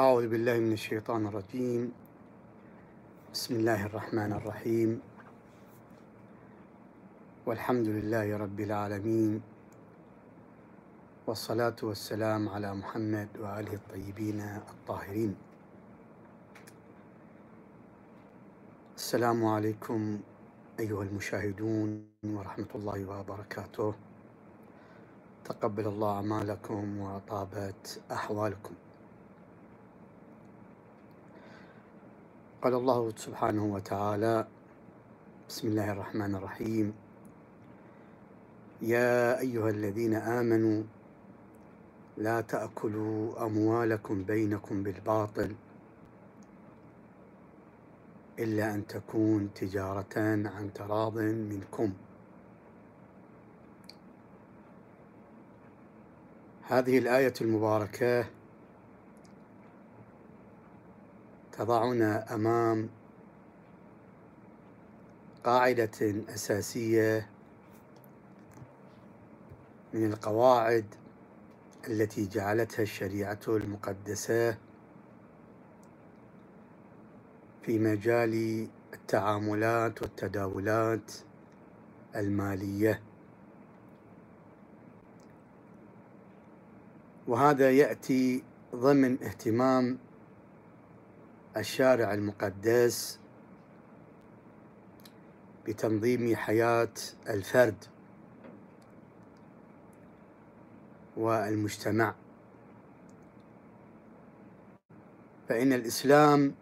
أعوذ بالله من الشيطان الرجيم. بسم الله الرحمن الرحيم، والحمد لله رب العالمين، والصلاة والسلام على محمد وآله الطيبين الطاهرين. السلام عليكم أيها المشاهدون ورحمة الله وبركاته. تقبل الله أعمالكم وطابت أحوالكم. قال الله سبحانه وتعالى: بسم الله الرحمن الرحيم، يا أيها الذين آمنوا لا تأكلوا أموالكم بينكم بالباطل إلا أن تكون تجارة عن تراض منكم. هذه الآية المباركة تضعنا أمام قاعدة أساسية من القواعد التي جعلتها الشريعة المقدسة في مجال التعاملات والتداولات المالية، وهذا يأتي ضمن اهتمام الشارع المقدس بتنظيم حياة الفرد والمجتمع. فإن الإسلام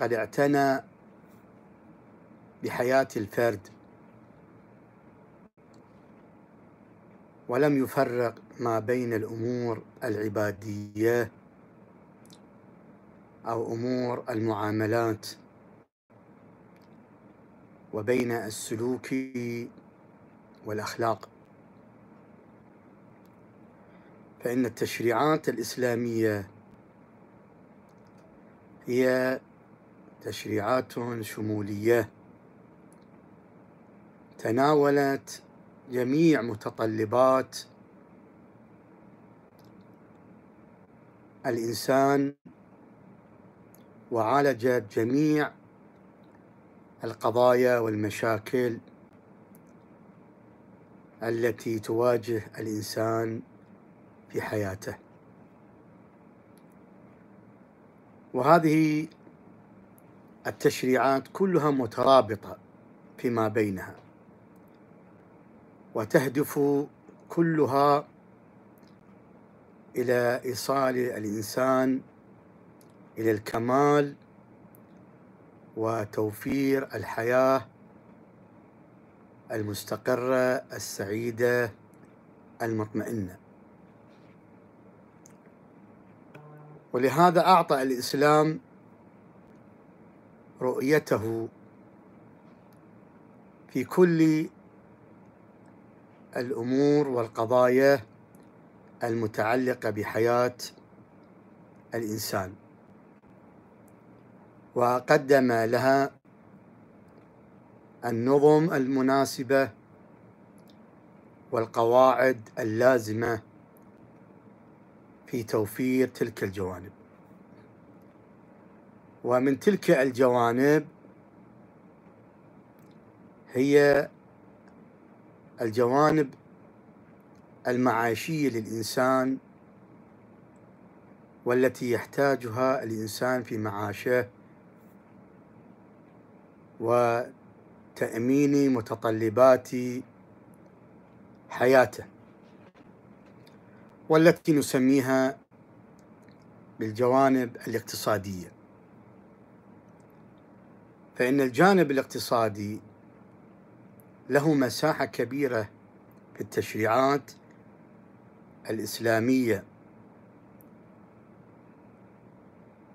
قد اعتنى بحياة الفرد ولم يفرق ما بين الأمور العبادية أو أمور المعاملات وبين السلوك والأخلاق. فإن التشريعات الإسلامية هي تشريعات شمولية تناولت جميع متطلبات الإنسان وعالجت جميع القضايا والمشاكل التي تواجه الإنسان في حياته. وهذه التشريعات كلها مترابطة فيما بينها، وتهدف كلها إلى إيصال الإنسان إلى الكمال وتوفير الحياة المستقرة السعيدة المطمئنة. ولهذا أعطى الإسلام رؤيته في كل الأمور والقضايا المتعلقة بحياة الإنسان، وقدم لها النظم المناسبة والقواعد اللازمة في توفير تلك الجوانب. ومن تلك الجوانب هي الجوانب المعاشية للإنسان والتي يحتاجها الإنسان في معاشه وتأمين متطلبات حياته، والتي نسميها بالجوانب الاقتصادية. فإن الجانب الاقتصادي له مساحة كبيرة في التشريعات الإسلامية،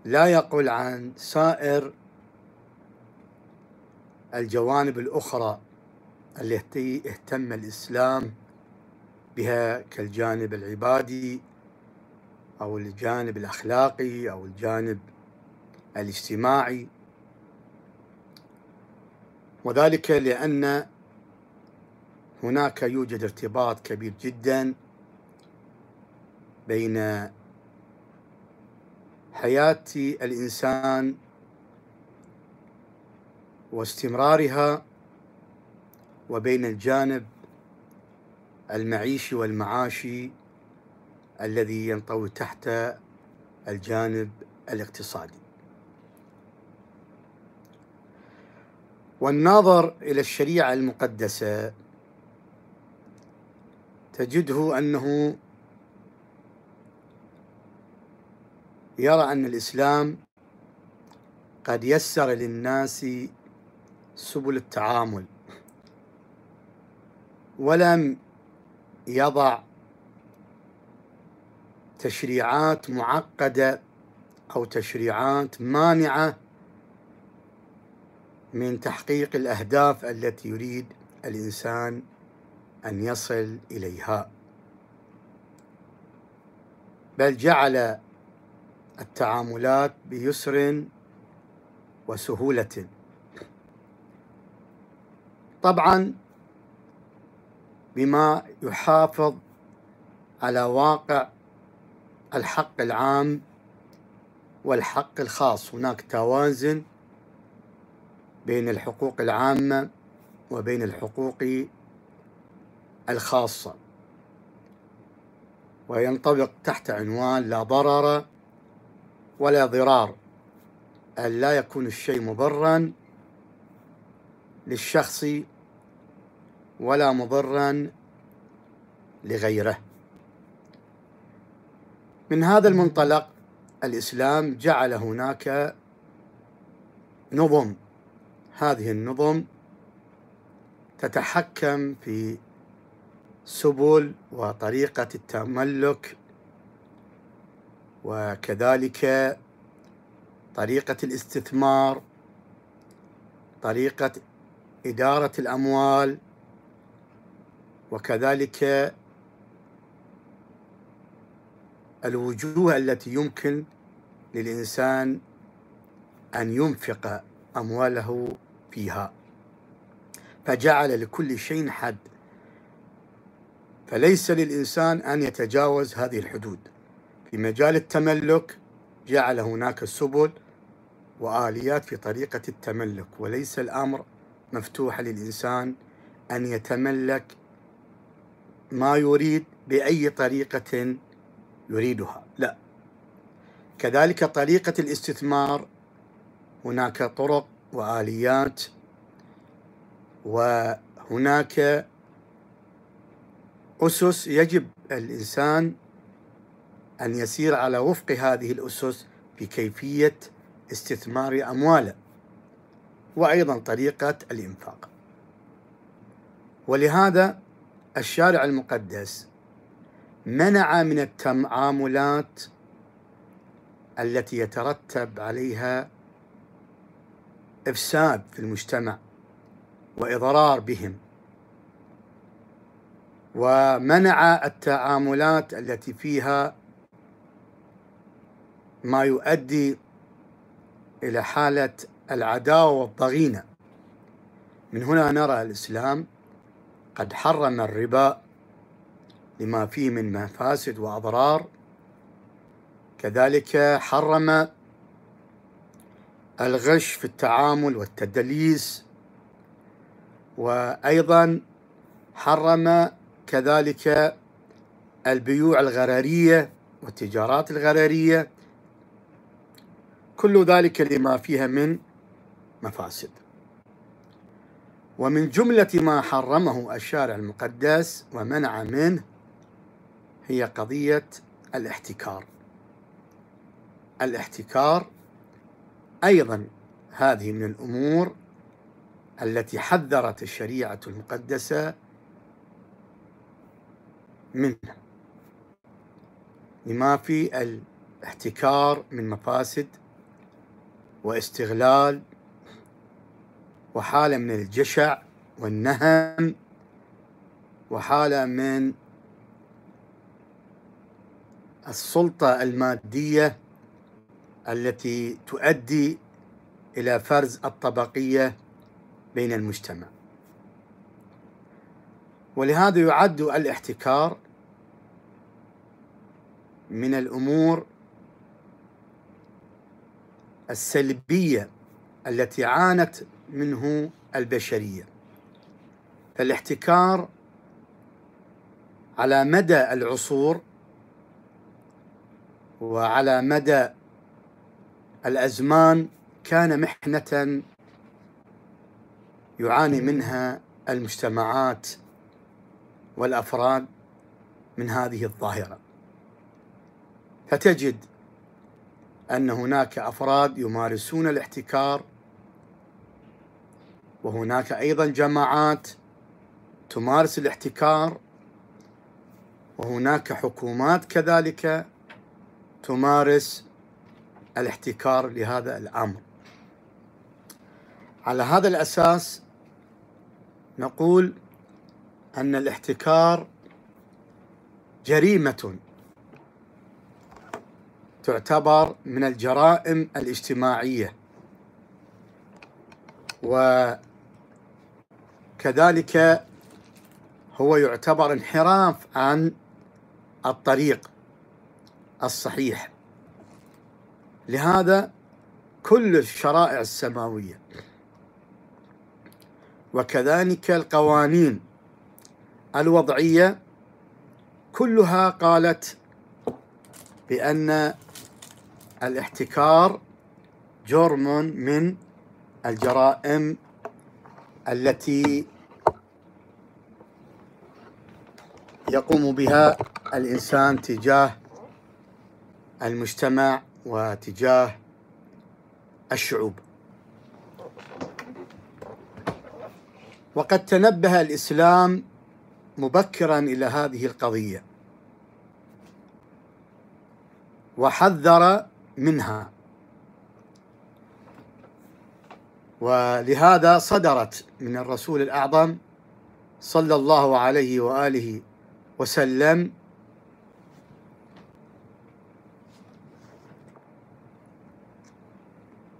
لا يقل عن سائر الجوانب الأخرى التي اهتم الإسلام بها، كالجانب العبادي أو الجانب الأخلاقي أو الجانب الاجتماعي. وذلك لأن هناك يوجد ارتباط كبير جدا بين حياة الإنسان واستمرارها، وبين الجانب المعيشي والمعاشي الذي ينطوي تحت الجانب الاقتصادي. والناظر إلى الشريعة المقدسة تجده أنه يرى أن الإسلام قد يسر للناس سبل التعامل، ولم يضع تشريعات معقدة أو تشريعات مانعة من تحقيق الأهداف التي يريد الإنسان أن يصل إليها، بل جعل التعاملات بيسر وسهولة. طبعا بما يحافظ على واقع الحق العام والحق الخاص، هناك توازن بين الحقوق العامة وبين الحقوق الخاصة، وينطبق تحت عنوان لا ضرر ولا ضرار، أن لا يكون الشيء مضرا للشخص ولا مضرا لغيره. من هذا المنطلق الإسلام جعل هناك نظم، هذه النظم تتحكم في سبل وطريقة التملك وكذلك طريقة الاستثمار، طريقة إدارة الأموال، وكذلك الوجوه التي يمكن للإنسان أن ينفق أمواله فيها، فجعل لكل شيء حد، فليس للإنسان أن يتجاوز هذه الحدود. في مجال التملك جعل هناك سبل وآليات في طريقة التملك، وليس الأمر مفتوح للإنسان أن يتملك ما يريد بأي طريقة يريدها، لا. كذلك طريقة الاستثمار، هناك طرق وآليات، وهناك أسس يجب الإنسان أن يسير على وفق هذه الأسس في كيفية استثمار أمواله، وأيضا طريقة الإنفاق. ولهذا الشارع المقدس منع من التعاملات التي يترتب عليها إفساد في المجتمع وإضرار بهم، ومنع التعاملات التي فيها ما يؤدي إلى حالة العداوة والضغينة. من هنا نرى الإسلام قد حرم الربا لما فيه من مفاسد وأضرار، كذلك حرم الغش في التعامل والتدليس، وأيضا حرم كذلك البيوع الغرارية والتجارات الغرارية، كل ذلك لما فيها من مفاسد. ومن جملة ما حرمه الشارع المقدس ومنع منه هي قضية الاحتكار. الاحتكار أيضا هذه من الأمور التي حذرت الشريعة المقدسة منها، لما في الاحتكار من مفاسد واستغلال وحالة من الجشع والنهم وحالة من السلطة المادية التي تؤدي إلى فرز الطبقية بين المجتمع. ولهذا يعد الاحتكار من الأمور السلبية التي عانت منه البشرية. فالاحتكار على مدى العصور وعلى مدى الأزمان كان محنة يعاني منها المجتمعات والأفراد من هذه الظاهرة. فتجد أن هناك أفراد يمارسون الاحتكار، وهناك أيضا جماعات تمارس الاحتكار، وهناك حكومات كذلك تمارس الاحتكار لهذا الأمر. على هذا الأساس نقول أن الاحتكار جريمة تعتبر من الجرائم الاجتماعية، وكذلك هو يعتبر انحراف عن الطريق الصحيح. لهذا كل الشرائع السماوية وكذلك القوانين الوضعية كلها قالت بأن الاحتكار جرم من الجرائم التي يقوم بها الإنسان تجاه المجتمع وتجاه الشعوب. وقد تنبه الإسلام مبكرا إلى هذه القضية وحذر منها، ولهذا صدرت من الرسول الأعظم صلى الله عليه وآله وسلم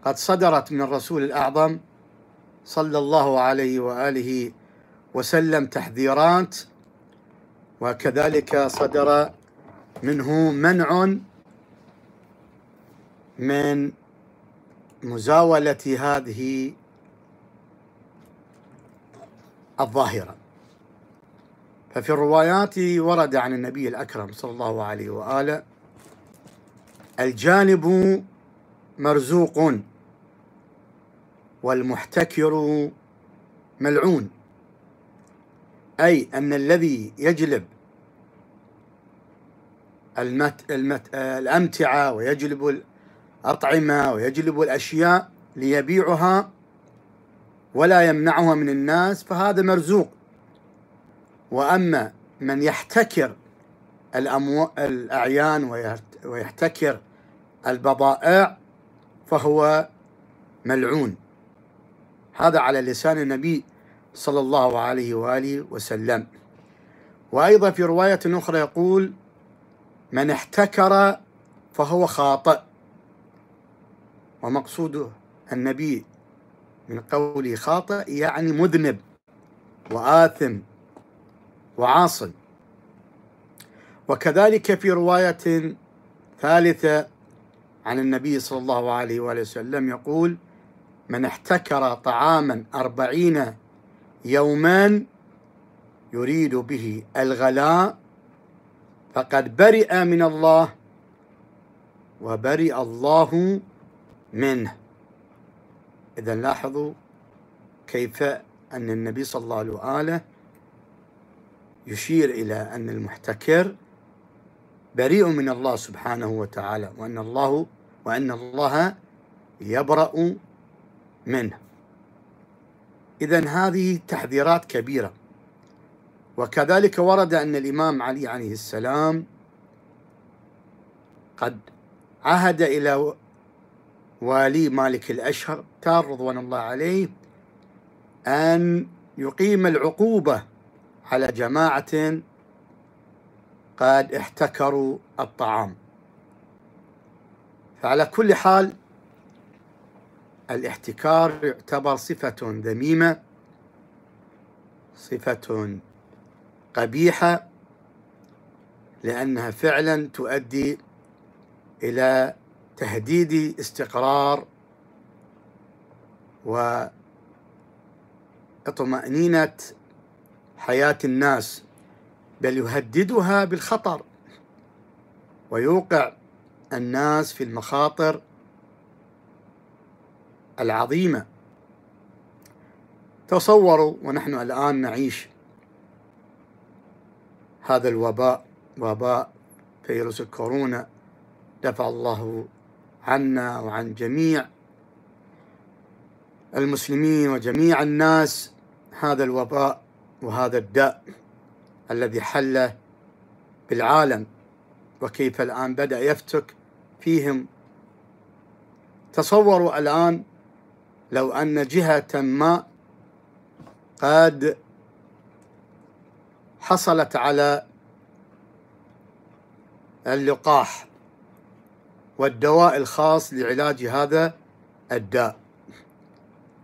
قد صدرت من الرسول الأعظم صلى الله عليه وآله وسلم تحذيرات، وكذلك صدر منه منع من مزاولة هذه الظاهرة. ففي الروايات ورد عن النبي الأكرم صلى الله عليه وآله: الجانب مرزوق والمحتكر ملعون، أي أن الذي يجلب الأمتعة ويجلب الأطعمة ويجلب الأشياء ليبيعها ولا يمنعها من الناس فهذا مرزوق، وأما من يحتكر الأعيان ويحتكر البضائع فهو ملعون. هذا على لسان النبي صلى الله عليه وآله وسلم. وأيضا في رواية أخرى يقول: من احتكر فهو خاطئ. ومقصوده النبي من قوله خاطئ يعني مذنب وآثم وعاص. وكذلك في رواية ثالثة عن النبي صلى الله عليه وآله وسلم يقول: من احتكر طعاما 40 يوما يريد به الغلاء فقد برئ من الله وبرئ الله منه. إذا لاحظوا كيف أن النبي صلى الله عليه وآله يشير إلى أن المحتكر بريء من الله سبحانه وتعالى، وأن الله يبرأ منه. إذن هذه تحذيرات كبيرة. وكذلك ورد أن الإمام علي عليه السلام قد عهد إلى والي مالك الأشهر رضوان الله عليه أن يقيم العقوبة على جماعة قد احتكروا الطعام. فعلى كل حال الاحتكار يعتبر صفة ذميمة، صفة قبيحة، لأنها فعلا تؤدي إلى تهديد استقرار وطمأنينة حياة الناس، بل يهددها بالخطر ويوقع الناس في المخاطر العظيمة. تصوروا ونحن الآن نعيش هذا الوباء، وباء فيروس الكورونا، دفع الله عنا وعن جميع المسلمين وجميع الناس هذا الوباء وهذا الداء الذي حل بالعالم، وكيف الآن بدأ يفتك فيهم. تصوروا الآن لو أن جهة ما قد حصلت على اللقاح والدواء الخاص لعلاج هذا الداء،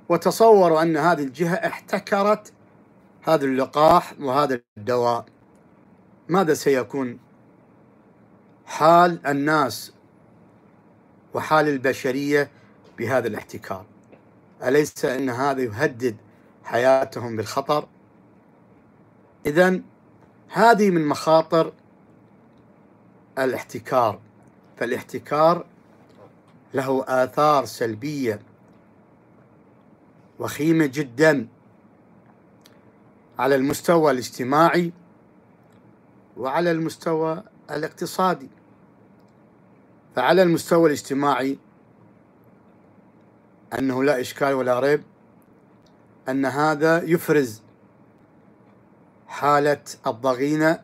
وتصوروا أن هذه الجهة احتكرت هذا اللقاح وهذا الدواء، ماذا سيكون حال الناس وحال البشرية بهذا الاحتكار؟ أليس أن هذا يهدد حياتهم بالخطر؟ إذن هذه من مخاطر الاحتكار. فالاحتكار له آثار سلبية وخيمة جدا على المستوى الاجتماعي وعلى المستوى الاقتصادي. فعلى المستوى الاجتماعي أنه لا إشكال ولا ريب أن هذا يفرز حالة الضغينة،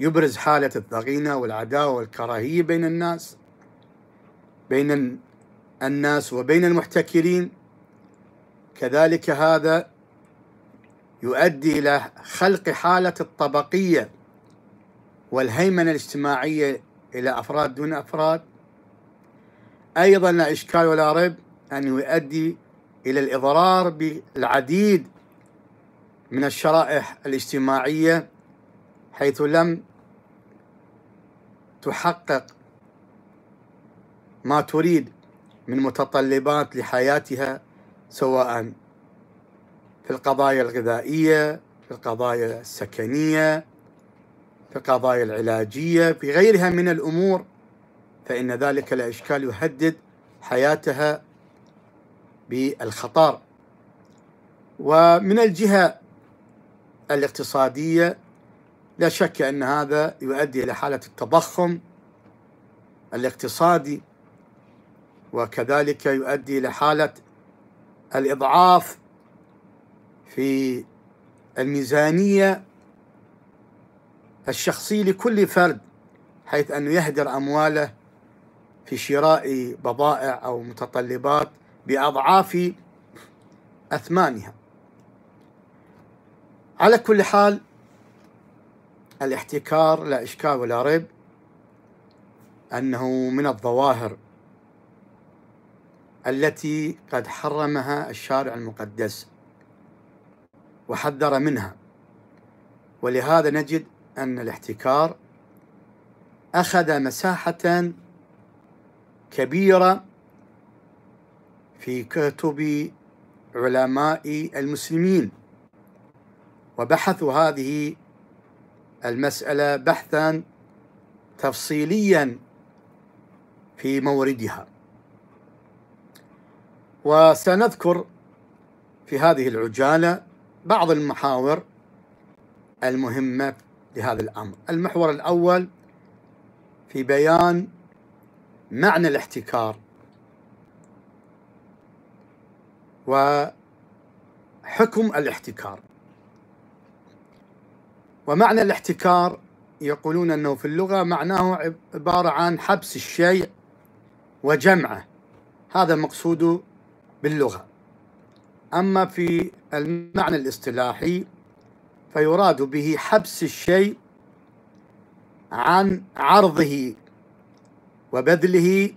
يبرز حالة الضغينة والعداوة والكراهية بين الناس، بين الناس وبين المحتكرين. كذلك هذا يؤدي إلى خلق حالة الطبقية والهيمنة الاجتماعية إلى أفراد دون أفراد. أيضا لا إشكال ولا ريب أنه يؤدي إلى الإضرار بالعديد من الشرائح الاجتماعية، حيث لم تحقق ما تريد من متطلبات لحياتها، سواء في القضايا الغذائية، في القضايا السكنية، في القضايا العلاجية، في غيرها من الأمور، فإن ذلك لا إشكال يهدد حياتها بالخطر. ومن الجهة الاقتصادية لا شك أن هذا يؤدي إلى حالة التضخم الاقتصادي، وكذلك يؤدي إلى حالة الإضعاف في الميزانية الشخصية لكل فرد، حيث أنه يهدر أمواله في شراء بضائع أو متطلبات بأضعاف أثمانها. على كل حال الاحتكار لا إشكال ولا ريب أنه من الظواهر التي قد حرمها الشارع المقدس وحذر منها، ولهذا نجد أن الاحتكار أخذ مساحة كبيرة في كتب علماء المسلمين، وبحثوا هذه المسألة بحثا تفصيليا في موردها. وسنذكر في هذه العجالة بعض المحاور المهمة لهذا الأمر. المحور الأول في بيان معنى الاحتكار وحكم الاحتكار. ومعنى الاحتكار يقولون أنه في اللغة معناه عبارة عن حبس الشيء وجمعه، هذا مقصود باللغة. أما في المعنى الاصطلاحي فيراد به حبس الشيء عن عرضه وبذله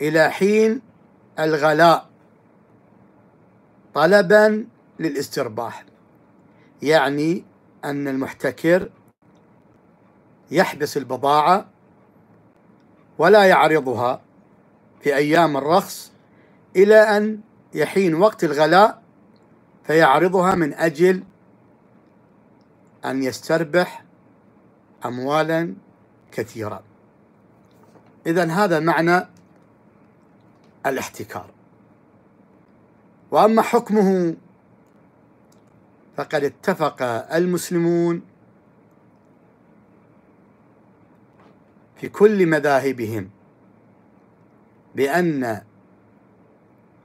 إلى حين الغلاء طلبا للاسترباح، يعني أن المحتكر يحبس البضاعة ولا يعرضها في أيام الرخص إلى أن يحين وقت الغلاء فيعرضها من أجل أن يستربح أموالا كثيرة. إذن هذا معنى الاحتكار. وأما حكمه فقد اتفق المسلمون في كل مذاهبهم بأن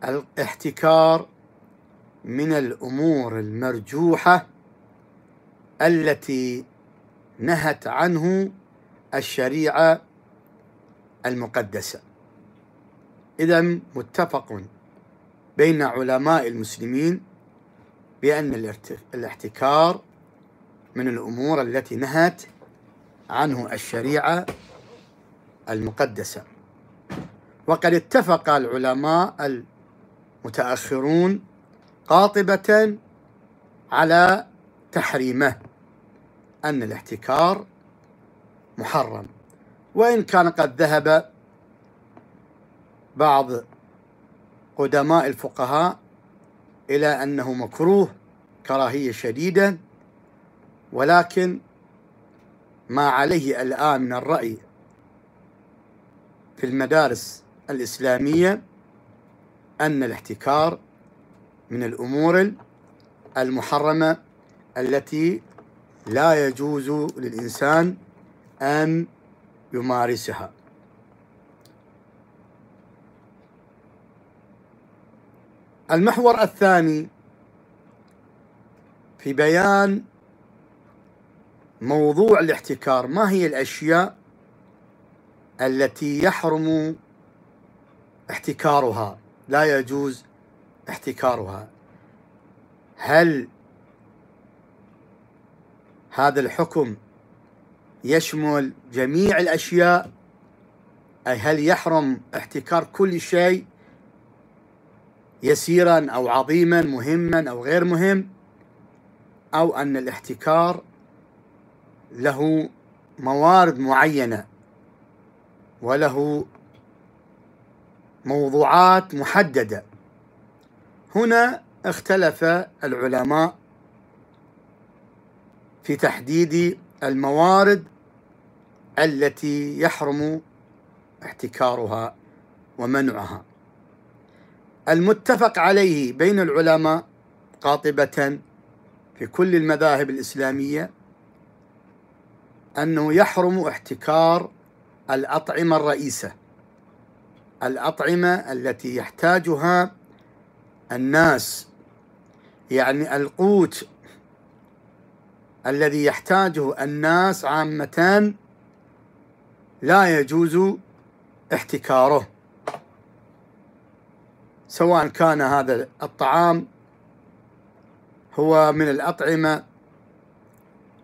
الاحتكار من الأمور المرجوحة التي نهت عنه الشريعة المقدسة. إذن متفق بين علماء المسلمين بأن الاحتكار من الأمور التي نهت عنه الشريعة المقدسة. وقد اتفق العلماء المتأخرون قاطبة على تحريمه، أن الاحتكار محرم، وإن كان قد ذهب بعض قدماء الفقهاء إلى أنه مكروه كراهية شديدة، ولكن ما عليه الآن من الرأي في المدارس الإسلامية أن الاحتكار من الأمور المحرمة التي لا يجوز للإنسان أن يمارسها. المحور الثاني في بيان موضوع الاحتكار، ما هي الأشياء التي يحرم احتكارها، لا يجوز احتكارها؟ هل هذا الحكم يشمل جميع الأشياء، أي هل يحرم احتكار كل شيء يسيرا أو عظيما، مهما أو غير مهم، أو أن الاحتكار له موارد معينة وله موضوعات محددة؟ هنا اختلف العلماء في تحديد الموارد التي يحرم احتكارها ومنعها. المتفق عليه بين العلماء قاطبة في كل المذاهب الإسلامية أنه يحرم احتكار الأطعمة الرئيسة، الأطعمة التي يحتاجها الناس، يعني القوت الذي يحتاجه الناس عامة لا يجوز احتكاره، سواء كان هذا الطعام هو من الأطعمة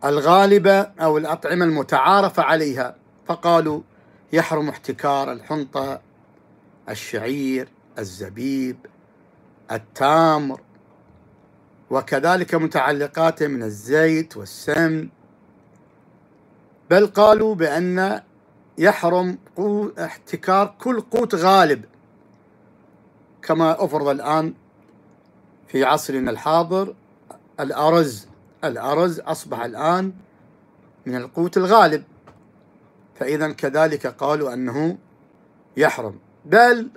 الغالبة أو الأطعمة المتعارفة عليها. فقالوا يحرم احتكار الحنطة، الشعير، الزبيب، التمر، وكذلك متعلقات من الزيت والسمن، بل قالوا بأن يحرم احتكار كل قوت غالب، كما أفرض الآن في عصرنا الحاضر الأرز. الأرز أصبح الآن من القوت الغالب، فإذا كذلك قالوا أنه يحرم، بل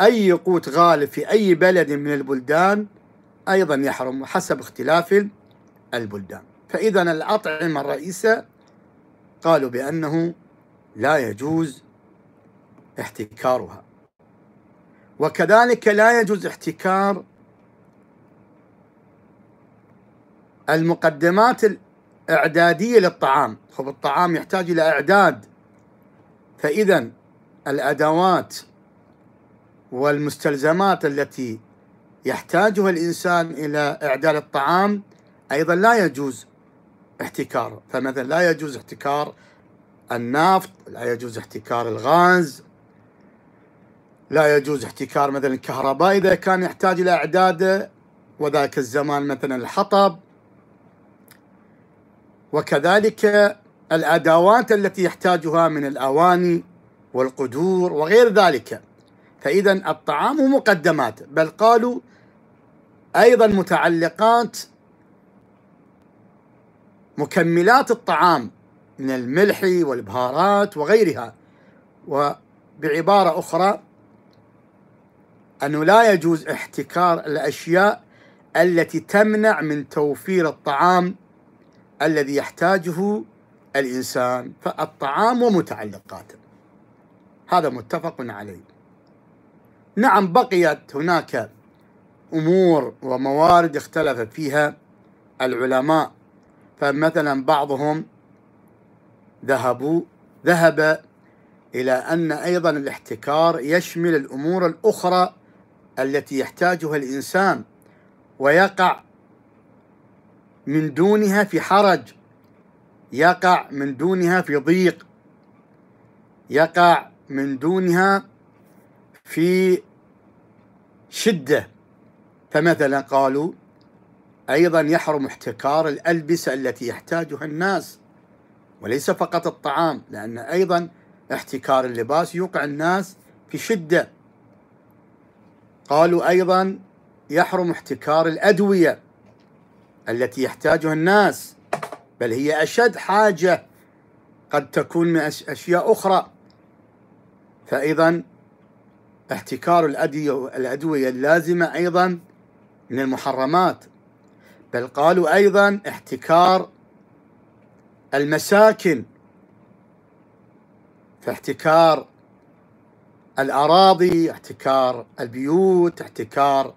أي قوت غالب في أي بلد من البلدان أيضا يحرم حسب اختلاف البلدان. فإذا الأطعمة الرئيسة قالوا بأنه لا يجوز احتكارها، وكذلك لا يجوز احتكار المقدمات الإعدادية للطعام. خب الطعام يحتاج إلى إعداد، فإذا الأدوات والمستلزمات التي يحتاجها الإنسان إلى إعداد الطعام أيضا لا يجوز احتكاره. فمثلا لا يجوز احتكار النفط، لا يجوز احتكار الغاز، لا يجوز احتكار مثلا الكهرباء إذا كان يحتاج إلى إعداده، وذاك الزمان مثلا الحطب، وكذلك الأدوات التي يحتاجها من الأواني والقدور وغير ذلك. فإذا الطعام مقدمات، بل قالوا أيضا متعلقات مكملات الطعام من الملح والبهارات وغيرها. وبعبارة أخرى أنه لا يجوز احتكار الأشياء التي تمنع من توفير الطعام الذي يحتاجه الإنسان، فالطعام ومتعلقاته هذا متفق عليه. نعم بقيت هناك أمور وموارد اختلف فيها العلماء، فمثلا بعضهم ذهب إلى أن أيضا الاحتكار يشمل الأمور الأخرى التي يحتاجها الإنسان ويقع من دونها في حرج، يقع من دونها في ضيق، يقع من دونها في شدة. فمثلا قالوا أيضا يحرم احتكار الألبسة التي يحتاجها الناس وليس فقط الطعام، لأن أيضا احتكار اللباس يوقع الناس في شدة. قالوا أيضا يحرم احتكار الأدوية التي يحتاجها الناس، بل هي أشد حاجة قد تكون من أشياء أخرى، فأيضا احتكار الأدوية اللازمة أيضا من المحرمات. بل قالوا أيضا احتكار المساكن، فاحتكار الأراضي، احتكار البيوت، احتكار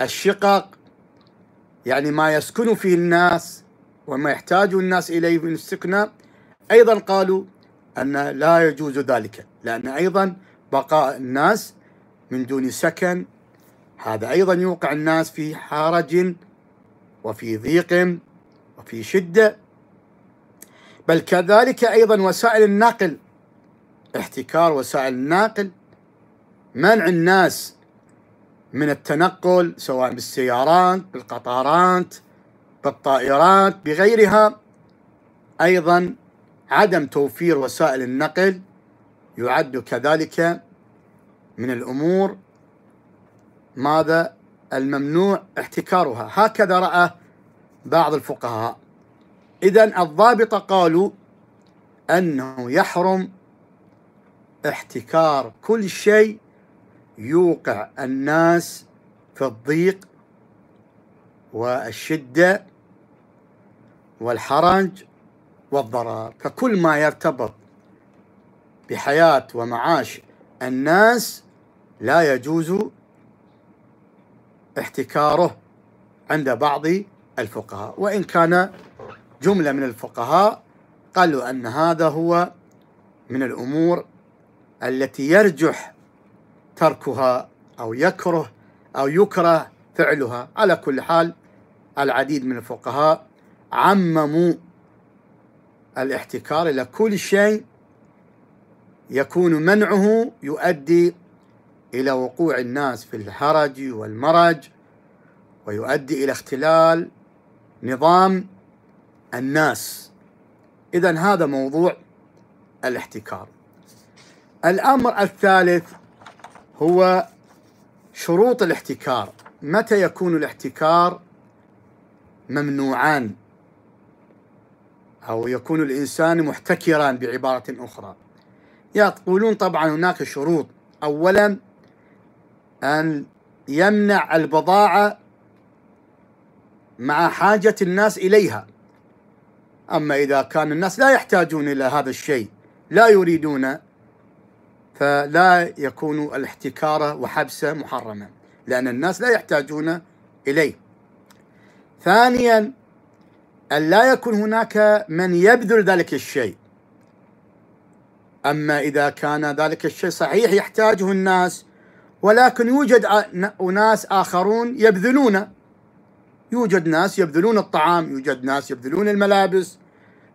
الشقق، يعني ما يسكن فيه الناس وما يحتاج الناس إليه من السكنة، أيضا قالوا أن لا يجوز ذلك، لأن أيضا بقاء الناس من دون سكن هذا أيضا يوقع الناس في حرج وفي ضيق وفي شدة. بل كذلك أيضا وسائل النقل، احتكار وسائل النقل، منع الناس من التنقل سواء بالسيارات، بالقطارات، بالطائرات، بغيرها، أيضا عدم توفير وسائل النقل يعد كذلك من الأمور ماذا الممنوع احتكارها، هكذا رأى بعض الفقهاء. إذن الضابطة قالوا أنه يحرم احتكار كل شيء يوقع الناس في الضيق والشدة والحرج والضرر، فكل ما يرتبط بحياة ومعاش الناس لا يجوز احتكاره عند بعض الفقهاء، وإن كان جملة من الفقهاء قالوا أن هذا هو من الأمور التي يرجح تركها أو يكره فعلها. على كل حال العديد من الفقهاء عمموا الاحتكار إلى كل شيء يكون منعه يؤدي إلى وقوع الناس في الحرج والمرج ويؤدي إلى اختلال نظام الناس. إذن هذا موضوع الاحتكار. الأمر الثالث هو شروط الاحتكار، متى يكون الاحتكار ممنوعان أو يكون الإنسان محتكرا بعبارة أخرى. يقولون طبعا هناك شروط، أولا أن يمنع البضاعة مع حاجة الناس إليها، أما إذا كان الناس لا يحتاجون إلى هذا الشيء لا يريدون فلا يكون الاحتكار وحبسه محرما لأن الناس لا يحتاجون إليه. ثانيا أن لا يكون هناك من يبذل ذلك الشيء، أما إذا كان ذلك الشيء صحيح يحتاجه الناس ولكن يوجد أناس آخرون يبذلون، يوجد ناس يبذلون الطعام، يوجد ناس يبذلون الملابس،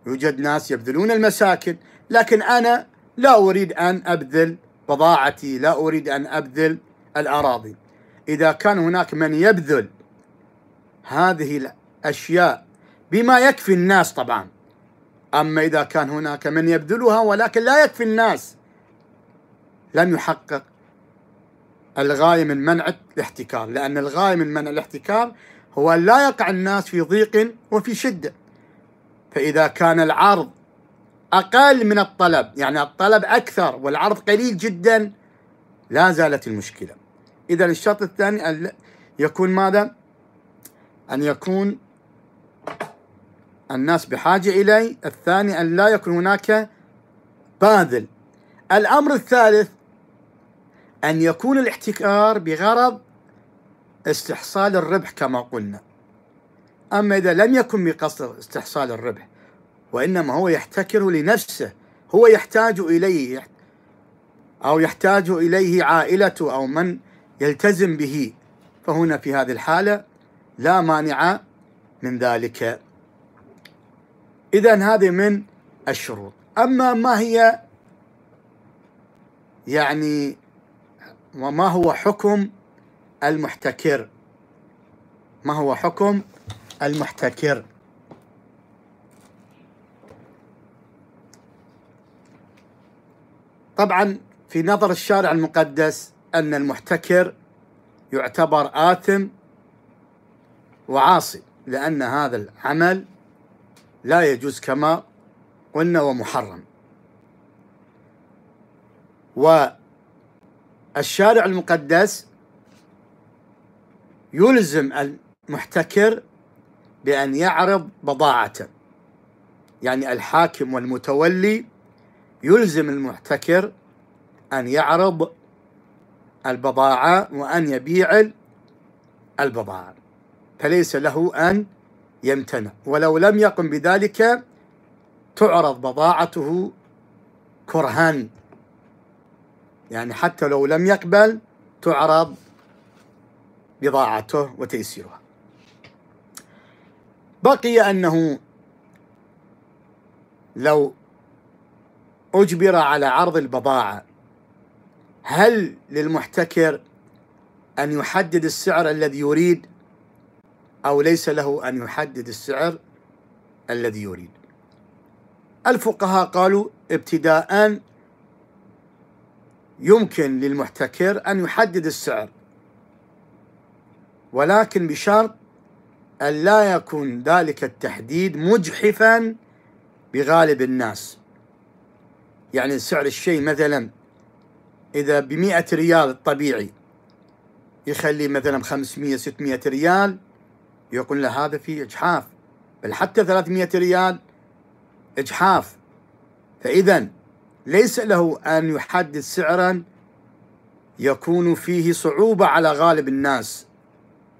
يوجد ناس يبذلون المساكن، لكن أنا لا أريد أن أبذل بضاعتي، لا أريد أن أبذل الأراضي. إذا كان هناك من يبذل هذه الأشياء بما يكفي الناس طبعا، أما إذا كان هناك من يبذلها ولكن لا يكفي الناس لم يحقق الغاية من منع الاحتكار، لأن الغاية من منع الاحتكار هو أن لا يقع الناس في ضيق وفي شدة. فإذا كان العرض أقل من الطلب، يعني الطلب أكثر والعرض قليل جدا، لا زالت المشكلة. إذا الشرط الثاني أن يكون ماذا؟ أن يكون الناس بحاجة إليه. الثاني أن لا يكون هناك باذل. الأمر الثالث أن يكون الاحتكار بغرض استحصال الربح كما قلنا. أما إذا لم يكن بقصد استحصال الربح وإنما هو يحتكر لنفسه، هو يحتاج إليه أو يحتاج إليه عائلته أو من يلتزم به، فهنا في هذه الحالة لا مانع من ذلك. إذن هذه من الشروط. أما ما هي يعني وما هو حكم المحتكر؟ ما هو حكم المحتكر؟ طبعا في نظر الشارع المقدس أن المحتكر يعتبر آثم وعاصي، لأن هذا العمل لا يجوز كما قلنا ومحرم. والشارع المقدس يلزم المحتكر بأن يعرض بضاعته، يعني الحاكم والمتولي يلزم المحتكر أن يعرض البضاعة وأن يبيع البضاعة، فليس له أن يمتنع، ولو لم يقم بذلك تعرض بضاعته كرها، يعني حتى لو لم يقبل تعرض بضاعته وتيسيرها. بقي أنه لو أجبر على عرض البضاعة، هل للمحتكر أن يحدد السعر الذي يريد أو ليس له أن يحدد السعر الذي يريد؟ الفقهاء قالوا ابتداءً يمكن للمحتكر أن يحدد السعر، ولكن بشرط أن لا يكون ذلك التحديد مجحفاً بغالب الناس. يعني سعر الشيء مثلاً إذا ب100 ريال الطبيعي يخلي مثلاً 500-600 ريال، يقول له هذا فيه إجحاف، بل حتى 300 ريال إجحاف. فإذا ليس له أن يحدد سعرا يكون فيه صعوبة على غالب الناس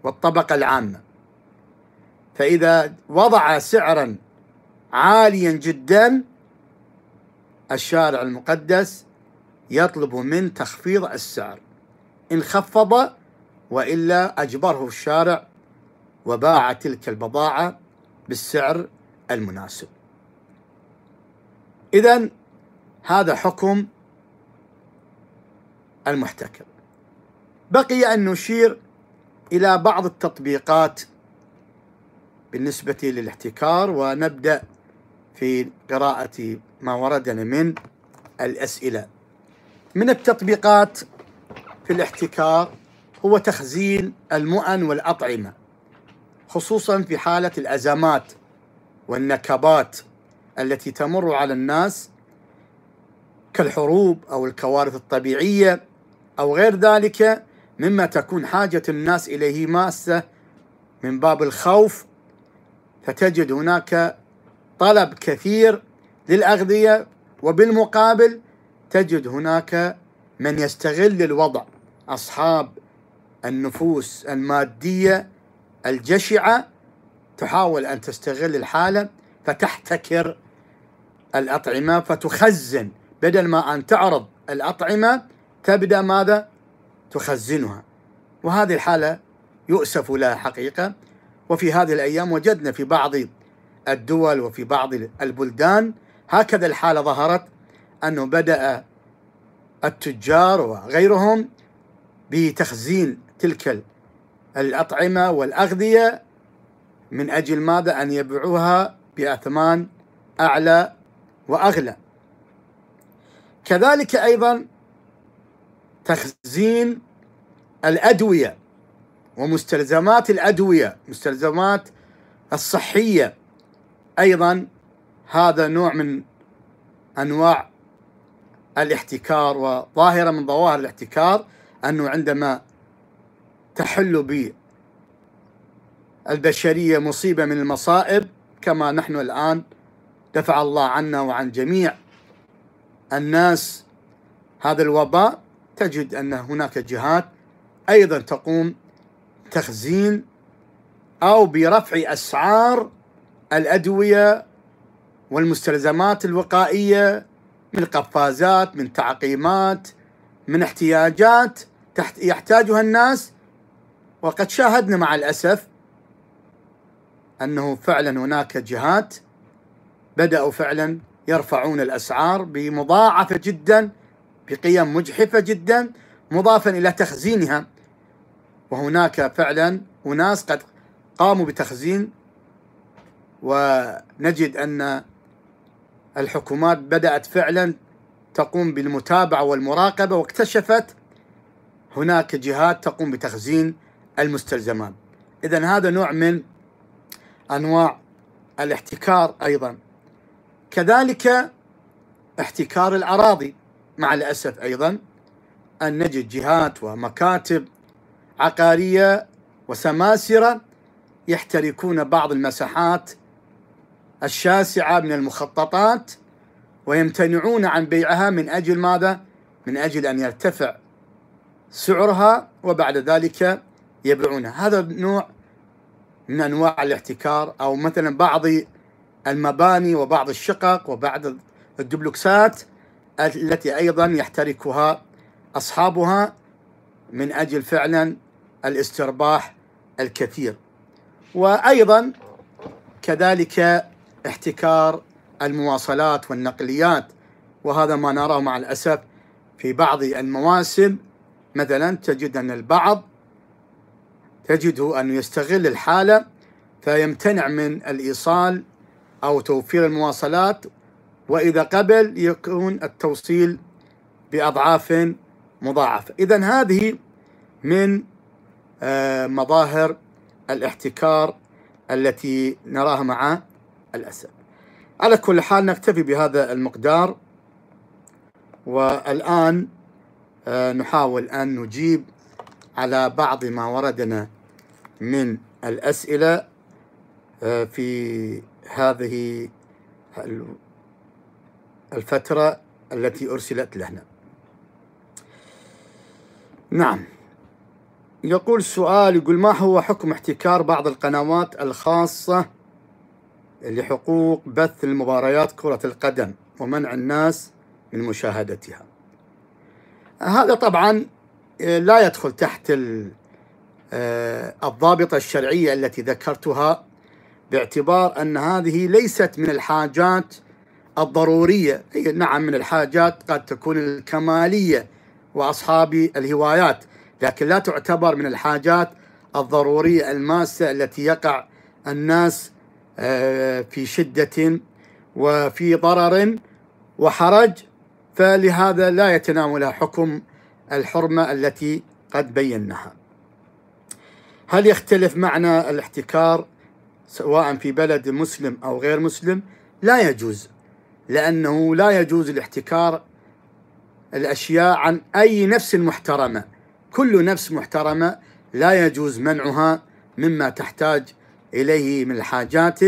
والطبقة العامة. فإذا وضع سعرا عاليا جدا، الشارع المقدس يطلب من تخفيض السعر، إن خفض وإلا أجبره الشارع وباع تلك البضاعة بالسعر المناسب. إذن هذا حكم المحتكر. بقي أن نشير إلى بعض التطبيقات بالنسبة للاحتكار، ونبدأ في قراءة ما وردنا من الأسئلة. من التطبيقات في الاحتكار هو تخزين المؤن والأطعمة، خصوصا في حالة الأزمات والنكبات التي تمر على الناس كالحروب أو الكوارث الطبيعية أو غير ذلك مما تكون حاجة الناس إليه ماسة من باب الخوف، فتجد هناك طلب كثير للأغذية، وبالمقابل تجد هناك من يستغل الوضع، أصحاب النفوس المادية الجشعة تحاول أن تستغل الحالة فتحتكر الأطعمة، فتخزن بدل ما أن تعرض الأطعمة تبدأ ماذا؟ تخزنها. وهذه الحالة يؤسف لها حقيقة، وفي هذه الأيام وجدنا في بعض الدول وفي بعض البلدان هكذا الحالة ظهرت، أنه بدأ التجار وغيرهم بتخزين تلك الأطعمة والأغذية من أجل ماذا؟ أن يبيعوها بأثمان أعلى وأغلى. كذلك أيضا تخزين الأدوية ومستلزمات الأدوية، مستلزمات الصحية، أيضا هذا نوع من أنواع الاحتكار وظاهرة من ظواهر الاحتكار، أنه عندما تحل بالبشرية مصيبة من المصائب كما نحن الآن دفع الله عنا وعن جميع الناس هذا الوباء، تجد أن هناك جهات أيضا تقوم بتخزين أو برفع أسعار الأدوية والمستلزمات الوقائية، من قفازات، من تعقيمات، من احتياجات يحتاجها الناس. وقد شاهدنا مع الأسف أنه فعلا هناك جهات بدأوا فعلا يرفعون الأسعار بمضاعفة جدا، بقيم مجحفة جدا، مضافا إلى تخزينها. وهناك فعلا أناس قد قاموا بتخزين، ونجد أن الحكومات بدأت فعلا تقوم بالمتابعة والمراقبة، واكتشفت هناك جهات تقوم بتخزين المستلزمات. إذن هذا نوع من أنواع الاحتكار. أيضا كذلك احتكار الأراضي، مع الأسف أيضا أن نجد جهات ومكاتب عقارية وسماسرة يحتركون بعض المساحات الشاسعة من المخططات ويمتنعون عن بيعها، من أجل ماذا؟ من أجل أن يرتفع سعرها وبعد ذلك يبيعونها. هذا نوع من أنواع الاحتكار. أو مثلا بعض المباني وبعض الشقق وبعض الدبلوكسات التي أيضا يحتركها أصحابها من أجل فعلا الاسترباح الكثير. وأيضا كذلك احتكار المواصلات والنقليات، وهذا ما نراه مع الأسف في بعض المواسم. مثلا تجد أن البعض تجده أنه يستغل الحالة فيمتنع من الإيصال أو توفير المواصلات، وإذا قبل يكون التوصيل بأضعاف مضاعفة. إذن هذه من مظاهر الاحتكار التي نراها مع الأسف. على كل حال نكتفي بهذا المقدار، والآن نحاول أن نجيب على بعض ما وردنا من الأسئلة في هذه الفترة التي أرسلت لنا. نعم، يقول سؤال، يقول ما هو حكم احتكار بعض القنوات الخاصة لحقوق بث المباريات كرة القدم ومنع الناس من مشاهدتها؟ هذا طبعا لا يدخل تحت الضابطة الشرعية التي ذكرتها، باعتبار أن هذه ليست من الحاجات الضرورية. نعم، من الحاجات قد تكون الكمالية وأصحاب الهوايات، لكن لا تعتبر من الحاجات الضرورية الماسة التي يقع الناس في شدة وفي ضرر وحرج، فلهذا لا يتناولها حكم الحرمة التي قد بيناها. هل يختلف معنى الاحتكار سواء في بلد مسلم أو غير مسلم؟ لا يجوز، لأنه لا يجوز الاحتكار الأشياء عن أي نفس محترمة. كل نفس محترمة لا يجوز منعها مما تحتاج إليه من الحاجات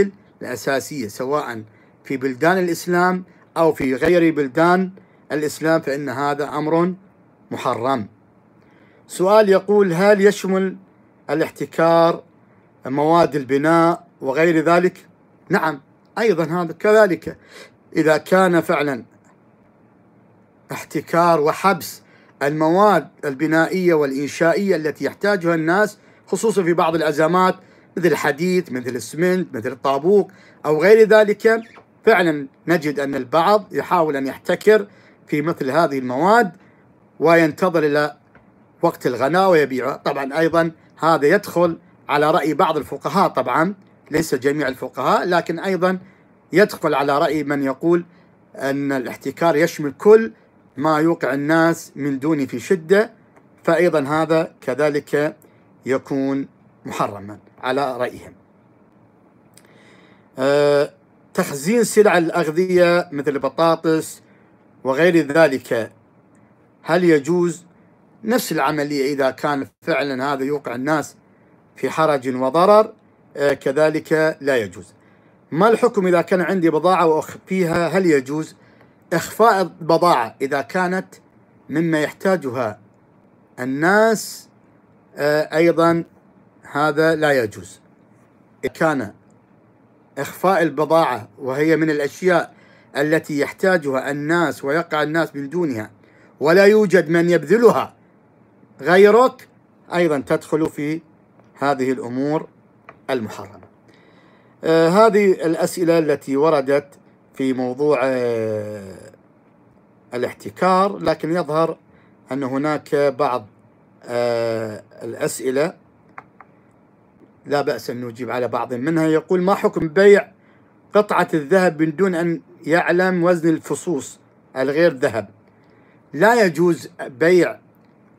الأساسية، سواء في بلدان الإسلام أو في غير بلدان الإسلام، فإن هذا أمر محرم. سؤال يقول هل يشمل الاحتكار مواد البناء وغير ذلك؟ نعم، أيضا هذا كذلك. إذا كان فعلا احتكار وحبس المواد البنائية والإنشائية التي يحتاجها الناس، خصوصا في بعض الأزمات مثل الحديد، مثل السمنت، مثل الطابوق أو غير ذلك، فعلا نجد أن البعض يحاول أن يحتكر في مثل هذه المواد وينتظر إلى وقت الغناء ويبيعها. طبعا أيضا هذا يدخل على رأي بعض الفقهاء، طبعا ليس جميع الفقهاء، لكن أيضا يدخل على رأي من يقول أن الاحتكار يشمل كل ما يوقع الناس من دونه في شدة، فأيضا هذا كذلك يكون محرما على رأيهم. تخزين سلع الأغذية مثل البطاطس وغير ذلك هل يجوز؟ نفس العملية إذا كان فعلا هذا يوقع الناس في حرج وضرر كذلك لا يجوز. ما الحكم إذا كان عندي بضاعة وأخفيها؟ هل يجوز إخفاء البضاعة إذا كانت مما يحتاجها الناس؟ أيضا هذا لا يجوز. إذا كان إخفاء البضاعة وهي من الأشياء التي يحتاجها الناس ويقع الناس من دونها ولا يوجد من يبذلها غيرك، أيضا تدخل في هذه الأمور المحرمة. هذه الأسئلة التي وردت في موضوع الاحتكار، لكن يظهر أن هناك بعض الأسئلة لا بأس أن نجيب على بعض منها. يقول: ما حكم بيع قطعة الذهب من دون أن يعلم وزن الفصوص الغير ذهب؟ لا يجوز بيع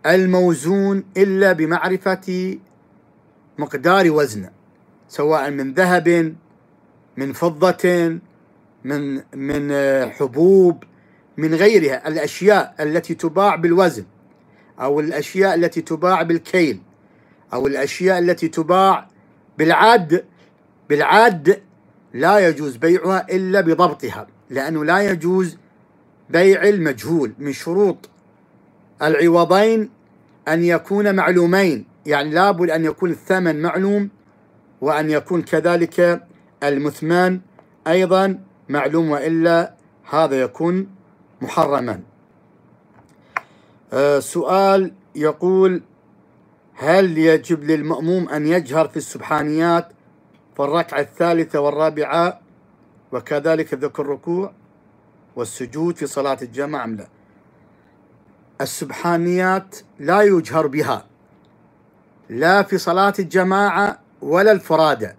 الموزون إلا بمعرفة مقدار وزنه، سواء من ذهب، من فضة، من حبوب، من غيرها، الأشياء التي تباع بالوزن أو الأشياء التي تباع بالكيل أو الأشياء التي تباع بالعد لا يجوز بيعها إلا بضبطها، لأنه لا يجوز بيع المجهول. من شروط العوضين أن يكون معلومين، يعني لابد أن يكون الثمن معلوم وأن يكون كذلك المثمان أيضا معلوم، وإلا هذا يكون محرما. سؤال يقول: هل يجب للمأموم أن يجهر في السبحانيات في الركعة الثالثة والرابعة وكذلك ذكر الركوع والسجود في صلاة الجماعة أم لا؟ السبحانيات لا يجهر بها لا في صلاة الجماعة ولا الفرادة،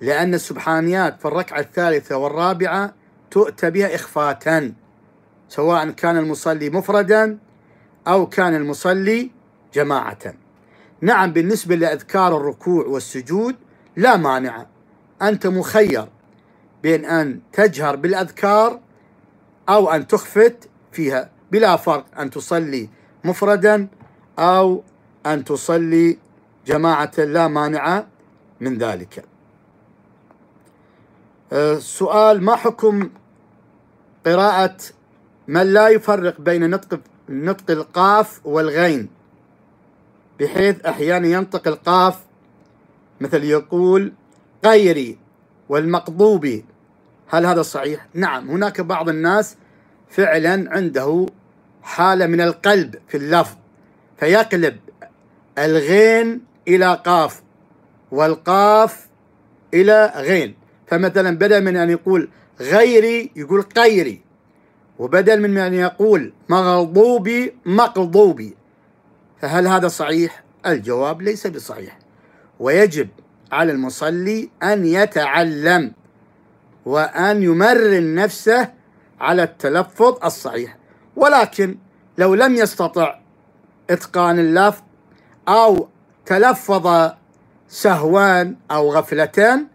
لأن السبحانيات في الركعة الثالثة والرابعة تؤتى بها إخفاتا، سواء كان المصلي مفردا أو كان المصلي جماعة. نعم، بالنسبة لأذكار الركوع والسجود لا مانع، أنت مخير بين أن تجهر بالأذكار أو أن تخفت فيها، بلا فرق أن تصلي مفردا أو أن تصلي جماعة، لا مانع من ذلك. سؤال: ما حكم قراءة من لا يفرق بين نطق القاف والغين، بحيث أحيانا ينطق القاف مثل يقول غيري والمقضوبي، هل هذا صحيح؟ نعم، هناك بعض الناس فعلا عنده حالة من القلب في اللفظ، فيقلب الغين إلى قاف والقاف إلى غين، فمثلا بدل من أن يقول غيري يقول قيري، وبدل من أن يقول مغضوبي مقضوبي، فهل هذا صحيح؟ الجواب ليس بصحيح، ويجب على المصلي أن يتعلم وأن يمرن نفسه على التلفظ الصحيح، ولكن لو لم يستطع إتقان اللفظ أو تلفظ سهوان أو غفلتان،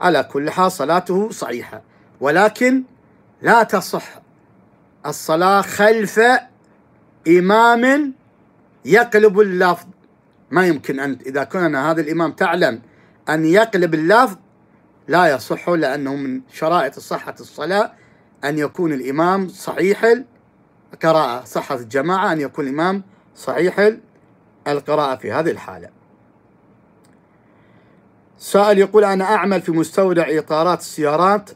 على كل حال صلاته صحيحة، ولكن لا تصح الصلاة خلف إمام يقلب اللفظ. ما يمكن أن إذا كان هذا الإمام تعلم أن يقلب اللفظ لا يصح، لأنه من شرائط صحة الصلاة أن يكون الإمام صحيح القراءة، صحة الجماعة أن يكون الإمام صحيح القراءة في هذه الحالة. سائل يقول: أنا أعمل في مستودع إطارات السيارات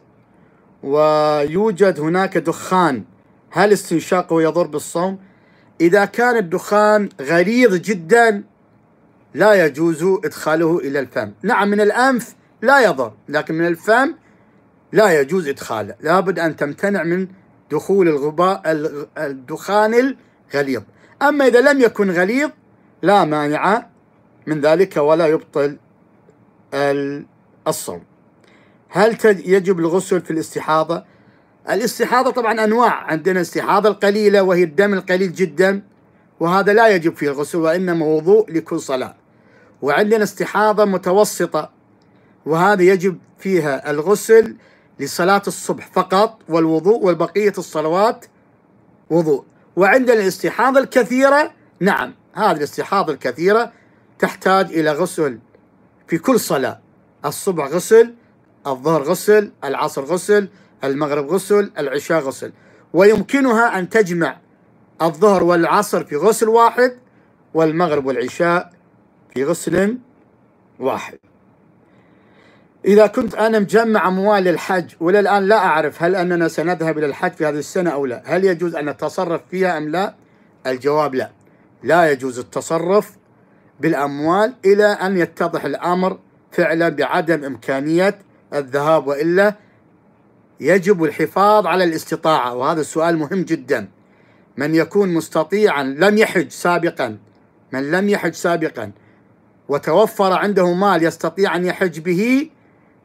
ويوجد هناك دخان، هل استنشاقه يضر بالصوم؟ إذا كان الدخان غليظ جدا لا يجوز إدخاله إلى الفم. نعم، من الأنف لا يضر، لكن من الفم لا يجوز إدخاله، لابد أن تمتنع من دخول الدخان الغليظ. أما إذا لم يكن غليظ لا مانع من ذلك ولا يبطل الصوم. هل يجب الغسل في الاستحاضة؟ الاستحاضة طبعا أنواع، عندنا الاستحاضة القليلة وهي الدم القليل جدا وهذا لا يجب فيه الغسل وإنما وضوء لكل صلاة، وعندنا استحاضة متوسطة وهذا يجب فيها الغسل لصلاة الصبح فقط والوضوء والبقية الصلوات وضوء، وعندنا الاستحاضة الكثيرة. نعم هذه الاستحاضة الكثيرة تحتاج إلى غسل في كل صلاة، الصبح غسل، الظهر غسل، العصر غسل، المغرب غسل، العشاء غسل، ويمكنها أن تجمع الظهر والعصر في غسل واحد والمغرب والعشاء في غسل واحد. إذا كنت أنا مجمع أموال للحج ولا الآن لا أعرف هل أننا سنذهب إلى الحج في هذه السنة أو لا، هل يجوز أن أتصرف فيها أم لا؟ الجواب لا، لا يجوز التصرف بالأموال إلى أن يتضح الأمر فعلا بعدم إمكانية الذهاب، وإلا يجب الحفاظ على الاستطاعة، وهذا السؤال مهم جدا. من يكون مستطيعا لم يحج سابقا، من لم يحج سابقا وتوفر عنده مال يستطيع أن يحج به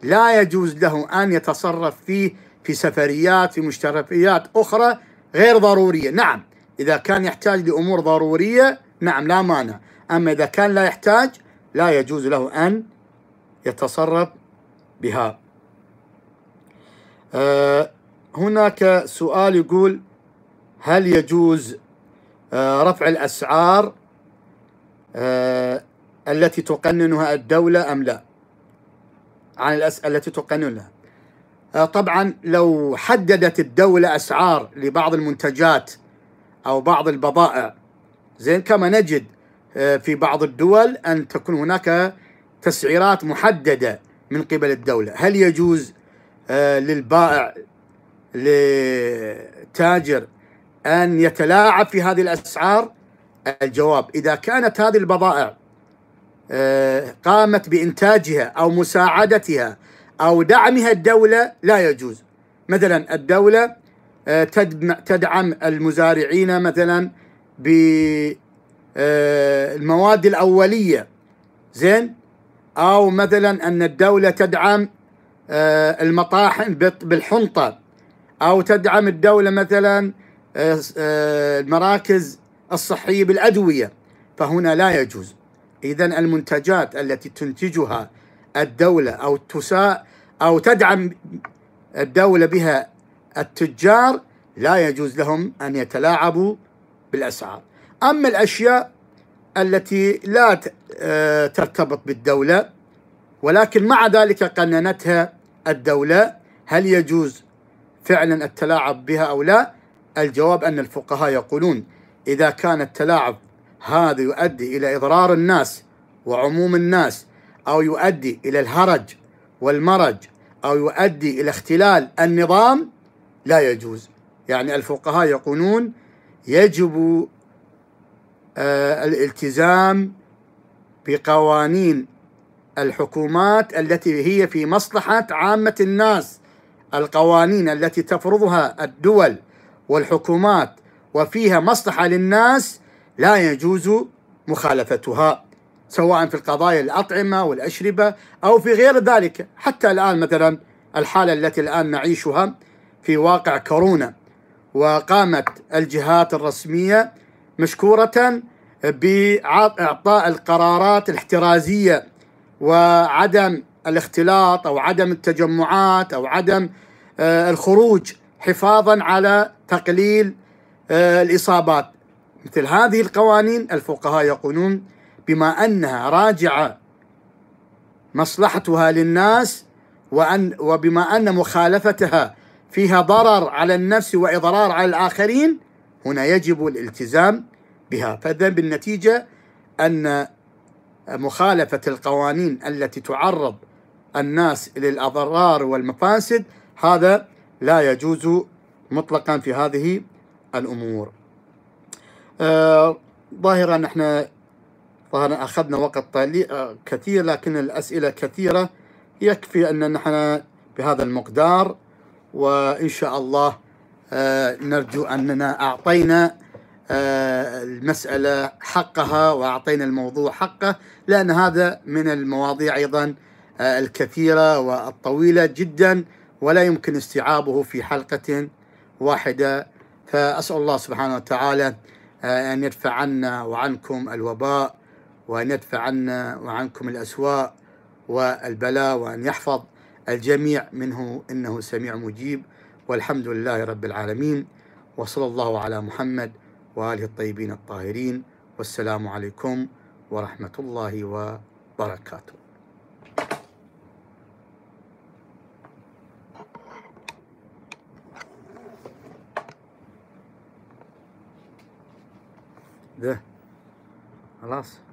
لا يجوز له أن يتصرف فيه في سفريات في مشتريات أخرى غير ضرورية. نعم إذا كان يحتاج لأمور ضرورية نعم لا مانع، أما إذا كان لا يحتاج لا يجوز له أن يتصرف بها. هناك سؤال يقول هل يجوز رفع الأسعار التي تقننها الدولة أم لا؟ عن الأسئلة التي تقننها. طبعا لو حددت الدولة أسعار لبعض المنتجات أو بعض البضائع زين، كما نجد في بعض الدول أن تكون هناك تسعيرات محددة من قبل الدولة، هل يجوز للبائع لتاجر أن يتلاعب في هذه الأسعار؟ الجواب إذا كانت هذه البضائع قامت بإنتاجها أو مساعدتها أو دعمها الدولة لا يجوز. مثلا الدولة تدعم المزارعين مثلا بالمواد الأولية زين، أو مثلا أن الدولة تدعم المطاحن بالحنطة، أو تدعم الدولة مثلا المراكز الصحية بالأدوية، فهنا لا يجوز. إذن المنتجات التي تنتجها الدولة أو تدعم الدولة بها التجار لا يجوز لهم أن يتلاعبوا بالأسعار. أما الأشياء التي لا ترتبط بالدولة ولكن مع ذلك قننتها الدولة هل يجوز فعلا التلاعب بها أو لا؟ الجواب أن الفقهاء يقولون إذا كان التلاعب هذا يؤدي إلى إضرار الناس وعموم الناس، أو يؤدي إلى الهرج والمرج، أو يؤدي إلى اختلال النظام لا يجوز. يعني الفقهاء يقولون يجب الالتزام بقوانين الحكومات التي هي في مصلحة عامة الناس، القوانين التي تفرضها الدول والحكومات وفيها مصلحة للناس لا يجوز مخالفتها، سواء في القضايا الأطعمة والأشربة أو في غير ذلك. حتى الآن مثلا الحالة التي الآن نعيشها في واقع كورونا، وقامت الجهات الرسمية مشكورة بإعطاء القرارات الاحترازية وعدم الاختلاط أو عدم التجمعات أو عدم الخروج حفاظا على تقليل الإصابات. مثل هذه القوانين الفقهاء يقولون بما أنها راجعة مصلحتها للناس وبما أن مخالفتها فيها ضرر على النفس وإضرار على الآخرين هنا يجب الالتزام بها. فإذا بالنتيجة أن مخالفة القوانين التي تعرض الناس للأضرار والمفاسد هذا لا يجوز مطلقا في هذه الأمور. ظاهرا احنا اخذنا وقت كثير لكن الاسئله كثيره، يكفي ان نحن بهذا المقدار، وان شاء الله نرجو اننا اعطينا المساله حقها واعطينا الموضوع حقه، لان هذا من المواضيع ايضا الكثيره والطويله جدا ولا يمكن استيعابه في حلقة واحدة. فأسأل الله سبحانه وتعالى أن يدفع عنا وعنكم الوباء، وأن يدفع عنا وعنكم الأسواء والبلاء، وأن يحفظ الجميع منه، إنه سميع مجيب. والحمد لله رب العالمين، وصلى الله على محمد وآله الطيبين الطاهرين، والسلام عليكم ورحمة الله وبركاته. ده خلاص.